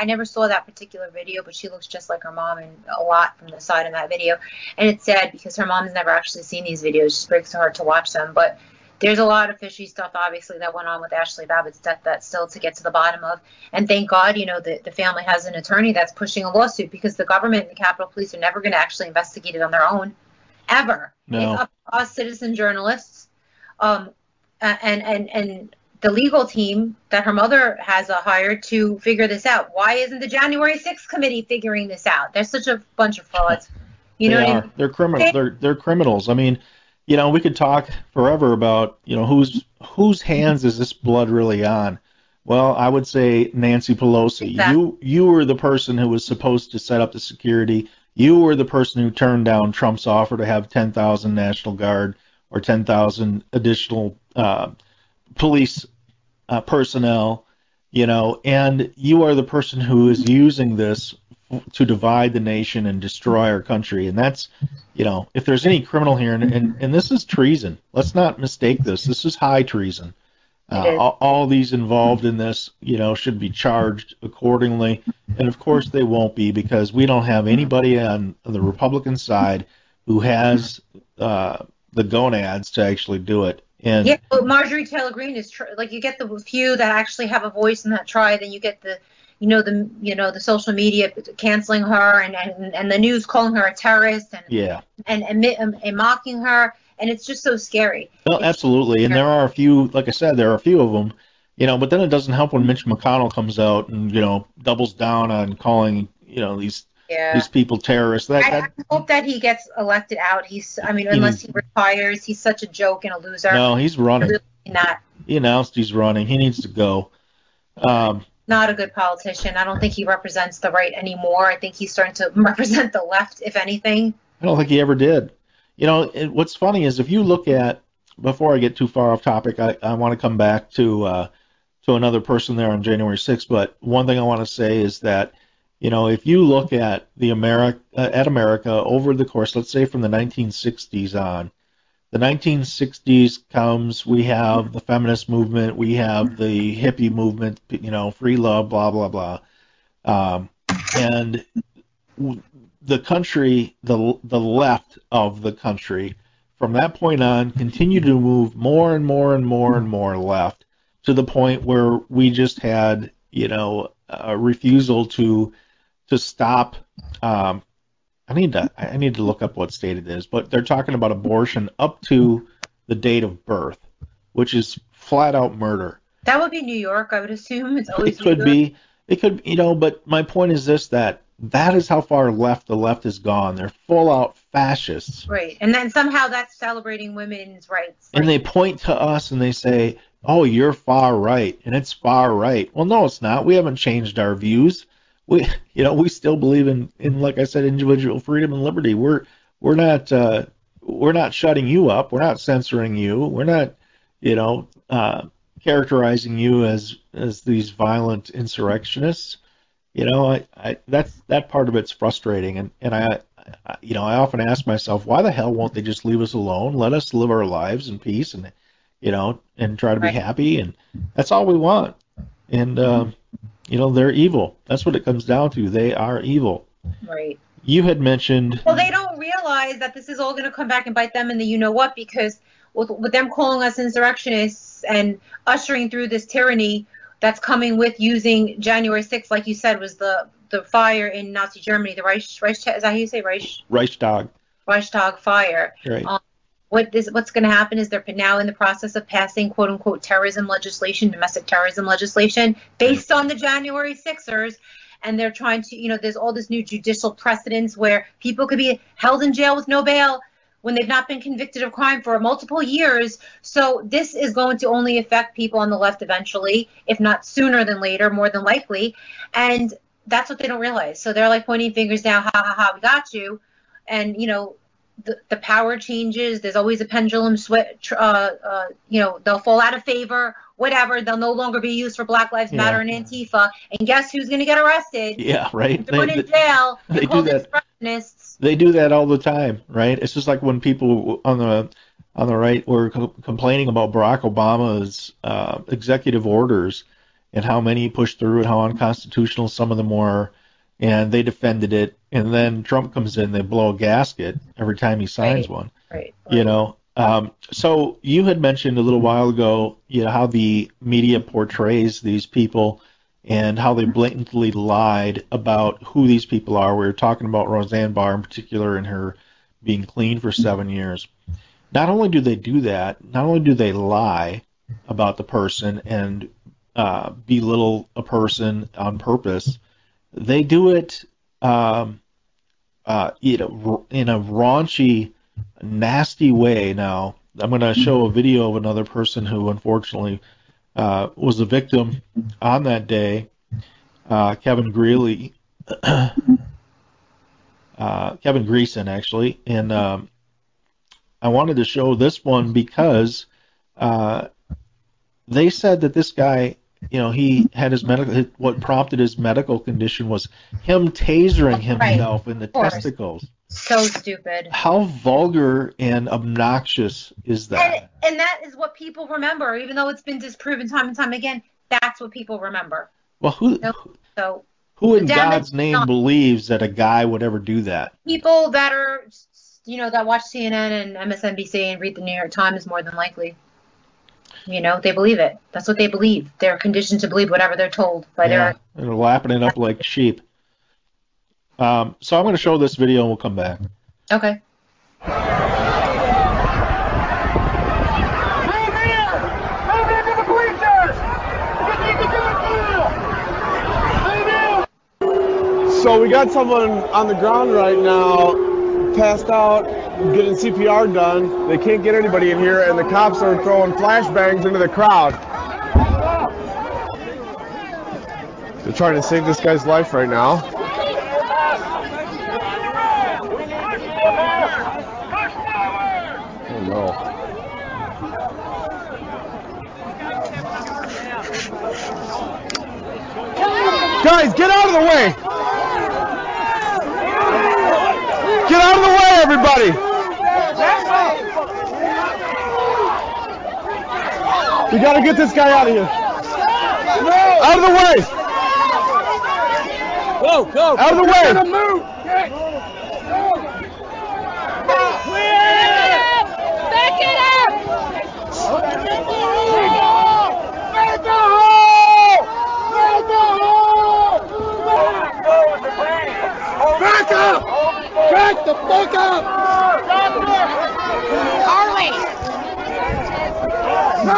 I never saw that particular video, but she looks just like her mom and a lot from the side in that video, and it's sad because her mom's never actually seen these videos. It just breaks her heart to watch them, but there's a lot of fishy stuff, obviously, that went on with Ashley Babbitt's death that's still to get to the bottom of, and thank God, the family has an attorney that's pushing a lawsuit because the government and the Capitol Police are never going to actually investigate it on their own, ever. No. It's up to us citizen journalists, and the legal team that her mother has hired to figure this out. Why isn't the January 6th committee figuring this out? They're such a bunch of frauds. What I mean? They're criminals. They're criminals. I mean, we could talk forever about, whose hands is this blood really on? Well, I would say Nancy Pelosi. Exactly. You were the person who was supposed to set up the security. You were the person who turned down Trump's offer to have 10,000 National Guard or 10,000 additional police personnel, and you are the person who is using this to divide the nation and destroy our country. And that's, if there's any criminal here, and this is treason. Let's not mistake this. This is high treason. All these involved in this, should be charged accordingly. And of course they won't be because we don't have anybody on the Republican side who has the gonads to actually do it. And yeah, but Marjorie Taylor Greene is you get the few that actually have a voice in that tribe, then you get the social media canceling her and the news calling her a terrorist and mocking her, and it's just so scary. Well, absolutely, and there are a few, like I said, there are a few of them, but then it doesn't help when Mitch McConnell comes out and doubles down on calling these people terrorists. I hope that he gets elected out. Unless he retires, he's such a joke and a loser. No, he's running. He's really not. He announced he's running. He needs to go. not a good politician. I don't think he represents the right anymore. I think he's starting to represent the left, if anything. I don't think he ever did. You know, what's funny is if you look at, before I get too far off topic, I want to come back to another person there on January 6th. But one thing I want to say is that, you know, if you look at America over the course, let's say from the 1960s on, the 1960s comes, we have the feminist movement, we have the hippie movement, you know, free love, blah, blah, blah. And the country, the left of the country, from that point on, continued to move more and more and more and more left to the point where we just had, you know, a refusal to stop. I need to look up what state it is, but they're talking about abortion up to the date of birth, which is flat out murder. That would be New York, I would assume. It's always New York. It could, you know. But my point is this: that is how far left the left has gone. They're full out fascists. Right, and then somehow that's celebrating women's rights. Right? And they point to us and they say, "Oh, you're far right," and it's far right. Well, no, it's not. We haven't changed our views. We still believe in, like I said, individual freedom and liberty. We're not shutting you up. We're not censoring you. We're not, characterizing you as these violent insurrectionists. You know, that part of it's frustrating. And I often ask myself, why the hell won't they just leave us alone? Let us live our lives in peace and try to be happy. And that's all we want. And they're evil. That's what it comes down to. They are evil. Right. You had mentioned... Well, they don't realize that this is all going to come back and bite them in the you-know-what, because with them calling us insurrectionists and ushering through this tyranny that's coming with using January 6th, like you said, was the fire in Nazi Germany, the Reichstag, is that how you say Reich? Reichstag. Reichstag fire. Right. What's going to happen is they're now in the process of passing quote-unquote terrorism legislation, domestic terrorism legislation, based on the January 6ers, and they're trying to, there's all this new judicial precedence where people could be held in jail with no bail when they've not been convicted of crime for multiple years. So this is going to only affect people on the left eventually, if not sooner than later, more than likely, and that's what they don't realize. So they're like pointing fingers down, ha, ha, ha, we got you, and, The power changes. There's always a pendulum switch. They'll fall out of favor. Whatever. They'll no longer be used for Black Lives Matter and Antifa. And guess who's going to get arrested? Yeah, right. They're going to jail. They do that. They do that all the time, right? It's just like when people on the right were complaining about Barack Obama's executive orders and how many he pushed through and how unconstitutional some of them were. And they defended it, and then Trump comes in, they blow a gasket every time he signs one. Right. So you had mentioned a little while ago, how the media portrays these people and how they blatantly lied about who these people are. We were talking about Rosanne Barr in particular and her being clean for 7 years. Not only do they do that, not only do they lie about the person and belittle a person on purpose, they do it, in a raunchy, nasty way. Now, I'm going to show a video of another person who, unfortunately, was a victim on that day. Kevin Greeson, actually, and I wanted to show this one because they said that this guy. He had what prompted his medical condition was him tasering himself in the testicles. So stupid. How vulgar and obnoxious is that? And that is what people remember, even though it's been disproven time and time again. That's what people remember. Well, who in God's name believes that a guy would ever do that? People that are, that watch CNN and MSNBC and read the New York Times more than likely. They believe it. That's what they believe. They're conditioned to believe whatever they're told by their... They're lapping it up like sheep. So I'm going to show this video and we'll come back. Okay. So we got someone on the ground right now, passed out, getting CPR done. They can't get anybody in here, and the cops are throwing flashbangs into the crowd. They're trying to save this guy's life right now. Oh no. Guys, get out of the way! Get out of the way, everybody! We gotta get this guy out of here. Out of the way! Go, go! Out of the way! Back it up! Back up! Back the fuck up! Harley! No!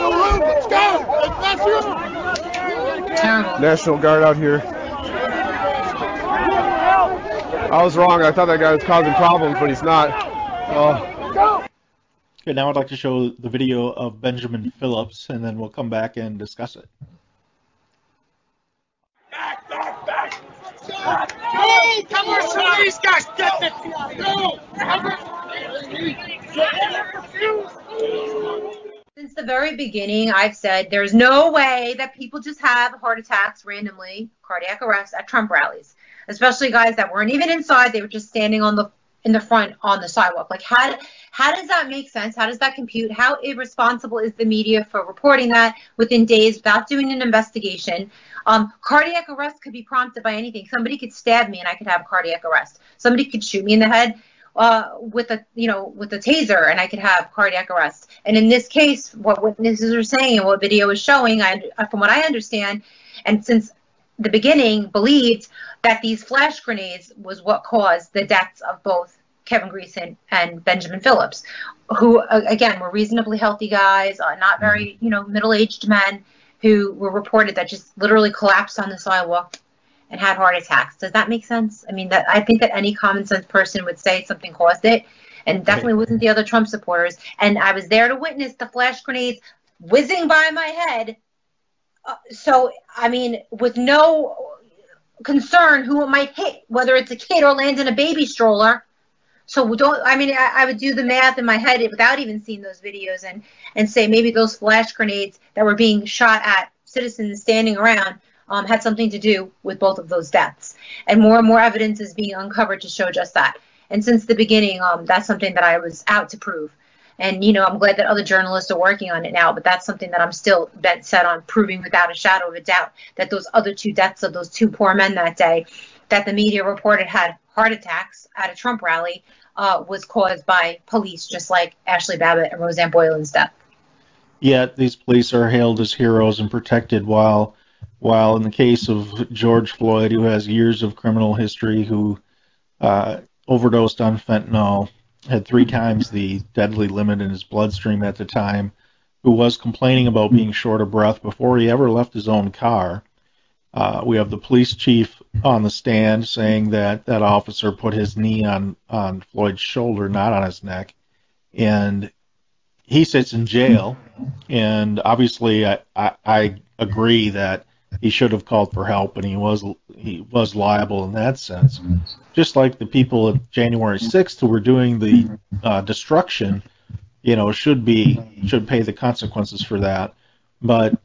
The room! Let's go! It's not you! National Guard out here. I was wrong. I thought that guy was causing problems, but he's not. Okay, now I'd like to show the video of Benjamin Phillips, and then we'll come back and discuss it. Hey, come on, these guys, get this! No! Since the very beginning, I've said there's no way that people just have heart attacks randomly, cardiac arrests at Trump rallies, especially guys that weren't even inside; they were just standing on the in the front on the sidewalk. Like, how does that make sense? How does that compute? How irresponsible is the media for reporting that within days without doing an investigation? Cardiac arrest could be prompted by anything. Somebody could stab me and I could have a cardiac arrest. Somebody could shoot me in the head with a taser and I could have cardiac arrest. And in this case, what witnesses are saying and what video is showing, from what I understand, and since the beginning, believed that these flash grenades was what caused the deaths of both Kevin Greeson and Benjamin Phillips, who, again, were reasonably healthy guys, not very, middle-aged men who were reported that just literally collapsed on the sidewalk and had heart attacks. Does that make sense? I mean, I think that any common sense person would say something caused it, and definitely wasn't the other Trump supporters. And I was there to witness the flash grenades whizzing by my head. So, I mean, with no concern who it might hit, whether it's a kid or lands in a baby stroller. So I would do the math in my head without even seeing those videos and say maybe those flash grenades that were being shot at citizens standing around had something to do with both of those deaths. And more evidence is being uncovered to show just that. And since the beginning, that's something that I was out to prove. And, I'm glad that other journalists are working on it now, but that's something that I'm still bent set on proving without a shadow of a doubt that those other two deaths of those two poor men that day that the media reported had heart attacks at a Trump rally was caused by police, just like Ashley Babbitt and Rosanne Boyland's death. Yet these police are hailed as heroes and protected, while in the case of George Floyd, who has years of criminal history, who overdosed on fentanyl, had 3 times the deadly limit in his bloodstream at the time, who was complaining about being short of breath before he ever left his own car. We have the police chief on the stand saying that that officer put his knee on Floyd's shoulder, not on his neck. And he sits in jail. And obviously I agree that he should have called for help, and he was liable in that sense. Just like the people at January 6th who were doing the destruction, should pay the consequences for that. But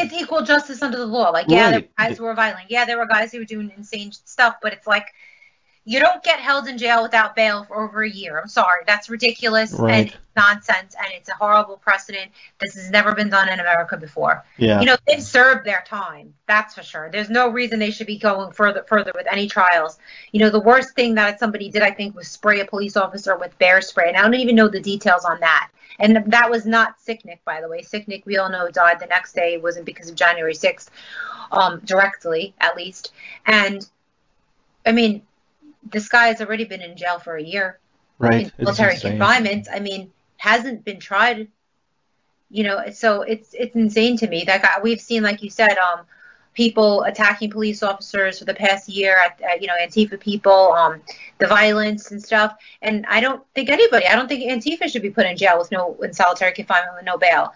it's equal justice under the law. Like, yeah, right. There were guys who were violent. Yeah, there were guys who were doing insane stuff. But it's like, you don't get held in jail without bail for over a year. I'm sorry. That's ridiculous and nonsense, and it's a horrible precedent. This has never been done in America before. Yeah. They've served their time. That's for sure. There's no reason they should be going further with any trials. The worst thing that somebody did, I think, was spray a police officer with bear spray, and I don't even know the details on that. And that was not Sicknick, by the way. Sicknick, we all know, died the next day. It wasn't because of January 6th, directly, at least. And, I mean, this guy has already been in jail for a year. Right. In military confinement. I mean, hasn't been tried. So it's insane to me. That guy, we've seen, like you said, people attacking police officers for the past year, Antifa people, the violence and stuff. And I don't think Antifa should be put in jail in solitary confinement with no bail.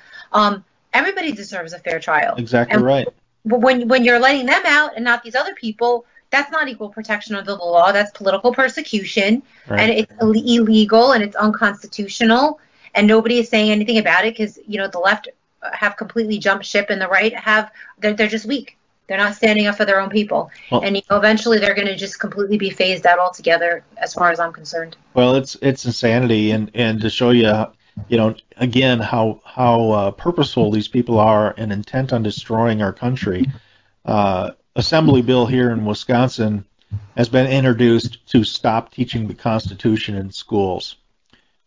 Everybody deserves a fair trial. Exactly right. when you're letting them out and not these other people, that's not equal protection under the law. That's political persecution, right. And it's illegal and it's unconstitutional, and nobody is saying anything about it because, you know, the left have completely jumped ship and the right have, they're just weak. They're not standing up for their own people. Well, and, you know, eventually they're going to just completely be phased out altogether as far as I'm concerned. Well, it's insanity. And to show you, you know, again, how purposeful these people are and intent on destroying our country, Assembly bill here in Wisconsin has been introduced to stop teaching the Constitution in schools,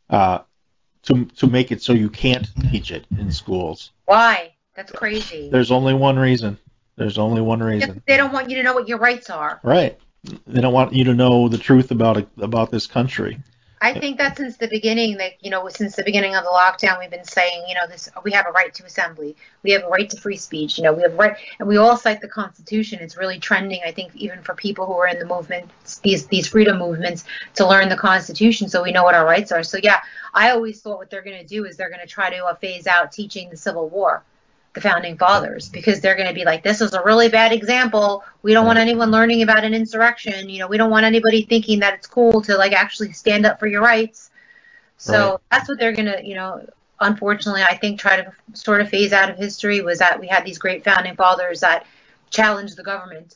to make it so you can't teach it in schools. Why? That's crazy. There's only one reason. They don't want you to know what your rights are. Right. They don't want you to know the truth about this country. I think that since the beginning, since the beginning of the lockdown, we've been saying, you know, this, we have a right to assembly, we have a right to free speech, you know, we have a right, and we all cite the Constitution. It's really trending, I think, even for people who are in the movement, these freedom movements, to learn the Constitution so we know what our rights are. So yeah, I always thought what they're going to do is they're going to try to phase out teaching the Civil War, the Founding Fathers, because they're going to be like, this is a really bad example. We don't want anyone learning about an insurrection. You know, we don't want anybody thinking that it's cool to, like, actually stand up for your rights. So right. That's what they're going to, you know, unfortunately, I think, try to sort of phase out of history, was that we had these great Founding Fathers that challenged the government,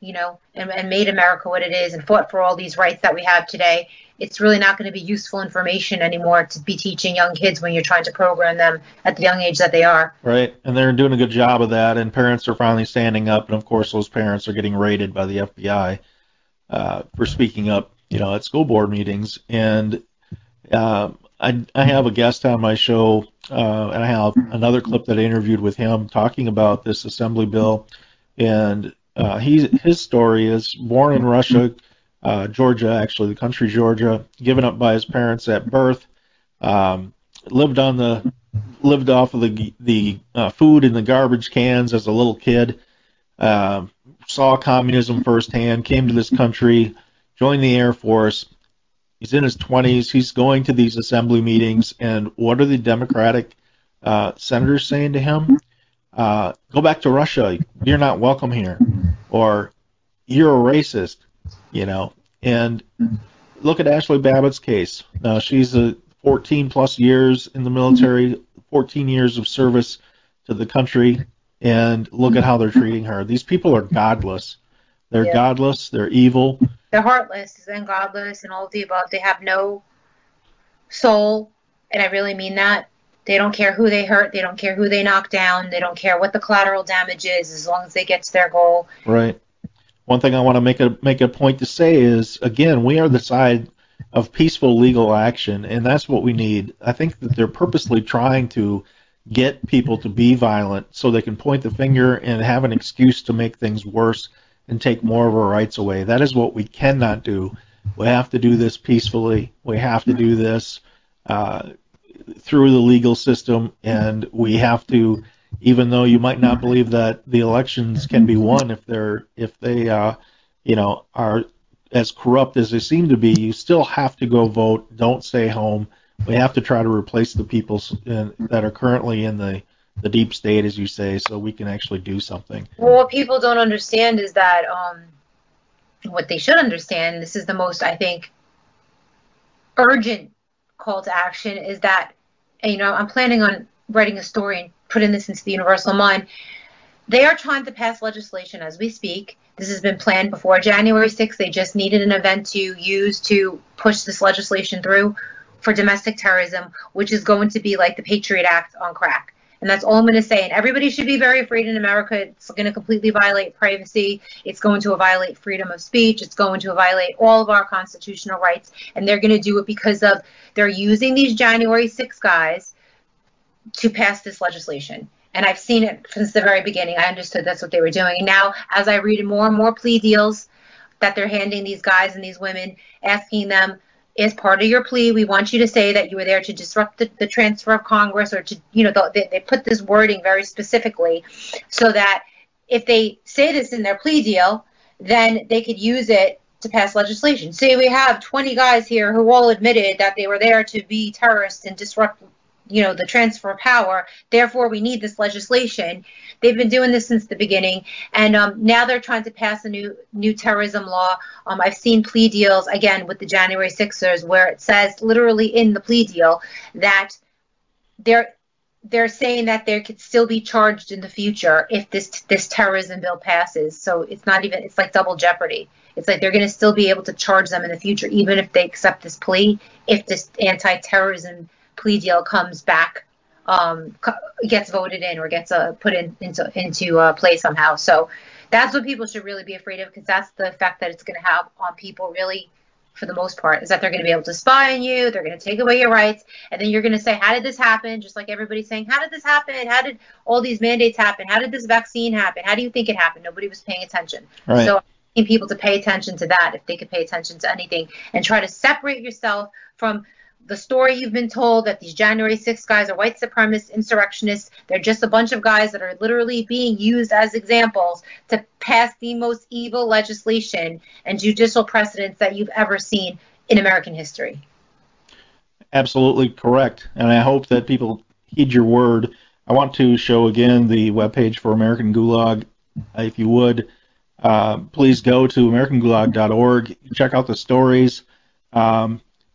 you know, and made America what it is and fought for all these rights that we have today. It's really not going to be useful information anymore to be teaching young kids when you're trying to program them at the young age that they are. Right, and they're doing a good job of that, and parents are finally standing up, and of course those parents are getting raided by the FBI for speaking up, you know, at school board meetings. And I have a guest on my show, and I have another clip that I interviewed with him talking about this assembly bill, and his story is born in Russia, Georgia, actually, the country Georgia, given up by his parents at birth, lived off of the food in the garbage cans as a little kid, saw communism firsthand, came to this country, joined the Air Force. He's in his 20s. He's going to these assembly meetings, and what are the Democratic senators saying to him? Go back to Russia. You're not welcome here. Or you're a racist. You know, and look at Ashley Babbitt's case. Now, she's 14-plus years in the military, 14 years of service to the country, and look at how they're treating her. These people are godless. They're godless. They're evil. They're heartless and godless and all of the above. They have no soul, and I really mean that. They don't care who they hurt. They don't care who they knock down. They don't care what the collateral damage is as long as they get to their goal. Right. One thing I want to make a point to say is, again, we are the side of peaceful legal action, and that's what we need. I think that they're purposely trying to get people to be violent so they can point the finger and have an excuse to make things worse and take more of our rights away. That is what we cannot do. We have to do this peacefully. We have to do this through the legal system, and we have to, even though you might not believe that the elections can be won if they are as corrupt as they seem to be, you still have to go vote. Don't stay home. We have to try to replace the people that are currently in the deep state, as you say, so we can actually do something. Well, what people don't understand is that what they should understand, this is the most, I think, urgent call to action, is that, you know, I'm planning on writing a story and putting this into the universal mind. They are trying to pass legislation as we speak. This has been planned before January 6th. They just needed an event to use to push this legislation through for domestic terrorism, which is going to be like the Patriot Act on crack. And that's all I'm going to say. And everybody should be very afraid in America. It's going to completely violate privacy. It's going to violate freedom of speech. It's going to violate all of our constitutional rights. And they're going to do it because of they're using these January 6th guys to pass this legislation. And I've seen it since the very beginning. I understood that's what they were doing. Now, as I read more and more plea deals that they're handing these guys and these women, asking them, as part of your plea, we want you to say that you were there to disrupt the transfer of Congress, or to, you know, they put this wording very specifically so that if they say this in their plea deal, then they could use it to pass legislation. Say we have 20 guys here who all admitted that they were there to be terrorists and disrupt you know, the transfer of power. Therefore, we need this legislation. They've been doing this since the beginning. And now they're trying to pass a new terrorism law. I've seen plea deals, again, with the January 6ers, where it says literally in the plea deal that they're saying that they could still be charged in the future if this terrorism bill passes. So it's not even, it's like double jeopardy. It's like they're going to still be able to charge them in the future, even if they accept this plea, if this anti-terrorism plea deal comes back, gets voted in or gets put into play somehow. So that's what people should really be afraid of, because that's the effect that it's going to have on people, really, for the most part, is that they're going to be able to spy on you, they're going to take away your rights, and then you're going to say, how did this happen? Just like everybody's saying, how did this happen? How did all these mandates happen? How did this vaccine happen? How do you think it happened? Nobody was paying attention. Right. So I need people to pay attention to that, if they could pay attention to anything, and try to separate yourself from the story you've been told that these January 6 guys are white supremacist insurrectionists. They're just a bunch of guys that are literally being used as examples to pass the most evil legislation and judicial precedents that you've ever seen in American history. Absolutely correct. And I hope that people heed your word. I want to show again the webpage for American Gulag. If you would, please go to AmericanGulag.org. Check out the stories.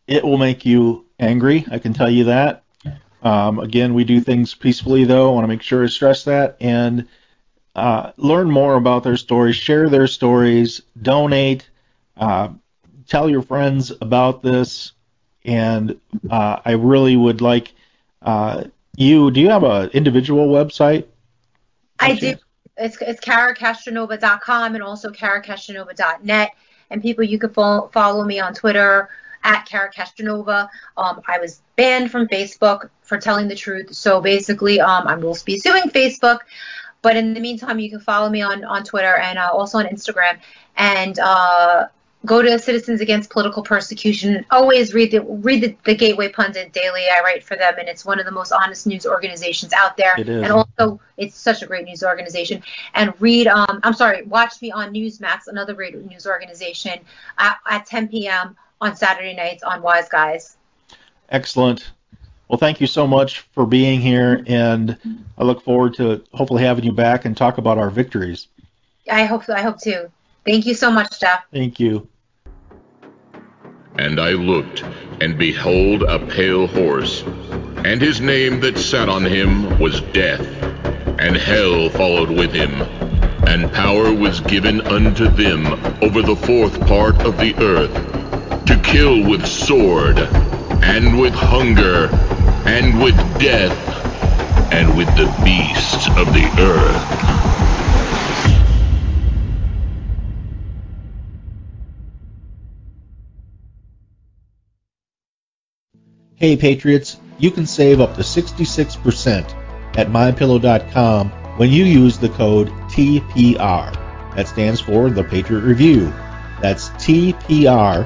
It will make you angry, I can tell you that. Again, we do things peacefully, though. I want to make sure to stress that. And learn more about their stories, share their stories, donate, tell your friends about this. And I really would like you. Do you have an individual website? I do. It's KaraCastronova.com and also KaraCastronova.net. And people, you can follow me on Twitter, at Kara Castronuova. I was banned from Facebook for telling the truth. So basically, I will be suing Facebook. But in the meantime, you can follow me on Twitter and also on Instagram. And go to Citizens Against Political Persecution. Always read the Gateway Pundit daily. I write for them, and it's one of the most honest news organizations out there. It is. And also, it's such a great news organization. And watch me on Newsmax, another great news organization, at 10 p.m. on Saturday nights on Wise Guys. Excellent. Well, thank you so much for being here, and I look forward to hopefully having you back and talk about our victories. I hope too. Thank you so much, Jeff. Thank you. And I looked, and behold a pale horse, and his name that sat on him was Death, and hell followed with him. And power was given unto them over the fourth part of the earth, to kill with sword, and with hunger, and with death, and with the beasts of the earth. Hey Patriots, you can save up to 66% at MyPillow.com when you use the code TPR. That stands for The Patriot Review. That's TPR.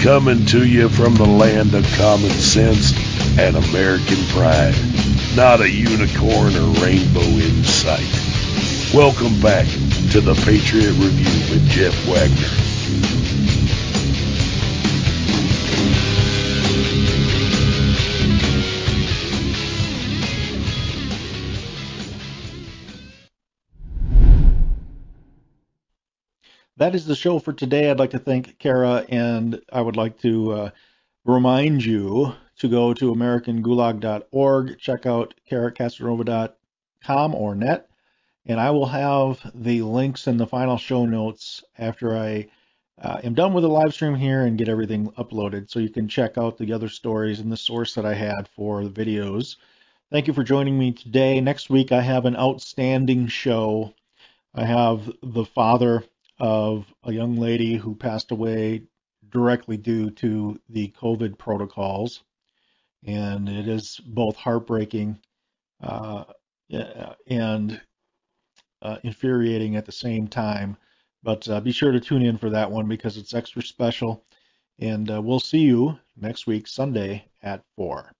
Coming to you from the land of common sense and American pride. Not a unicorn or rainbow in sight. Welcome back to the Patriot Review with Jeff Wagner. That is the show for today. I'd like to thank Kara, and I would like to remind you to go to AmericanGulag.org, check out KaraCastronova.com or net, and I will have the links in the final show notes after I am done with the live stream here and get everything uploaded, so you can check out the other stories and the source that I had for the videos. Thank you for joining me today. Next week, I have an outstanding show. I have the father of a young lady who passed away directly due to the COVID protocols. And it is both heartbreaking and infuriating at the same time. But be sure to tune in for that one because it's extra special. And we'll see you next week, Sunday at 4.